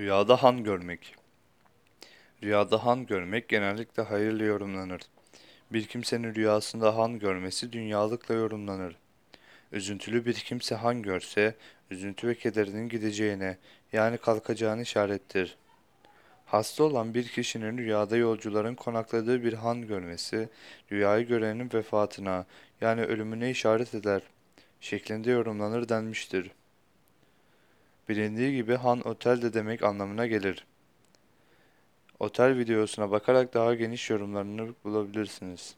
Rüyada han görmek. Rüyada han görmek genellikle hayırla yorumlanır. Bir kimsenin rüyasında han görmesi dünyalıkla yorumlanır. Üzüntülü bir kimse han görse, üzüntü ve kederinin gideceğine, yani kalkacağını işarettir. Hasta olan bir kişinin rüyada yolcuların konakladığı bir han görmesi, rüyayı görenin vefatına, yani ölümüne işaret eder, şeklinde yorumlanır denmiştir. Bilindiği gibi han otel de demek anlamına gelir. Otel videosuna bakarak daha geniş yorumlarını bulabilirsiniz.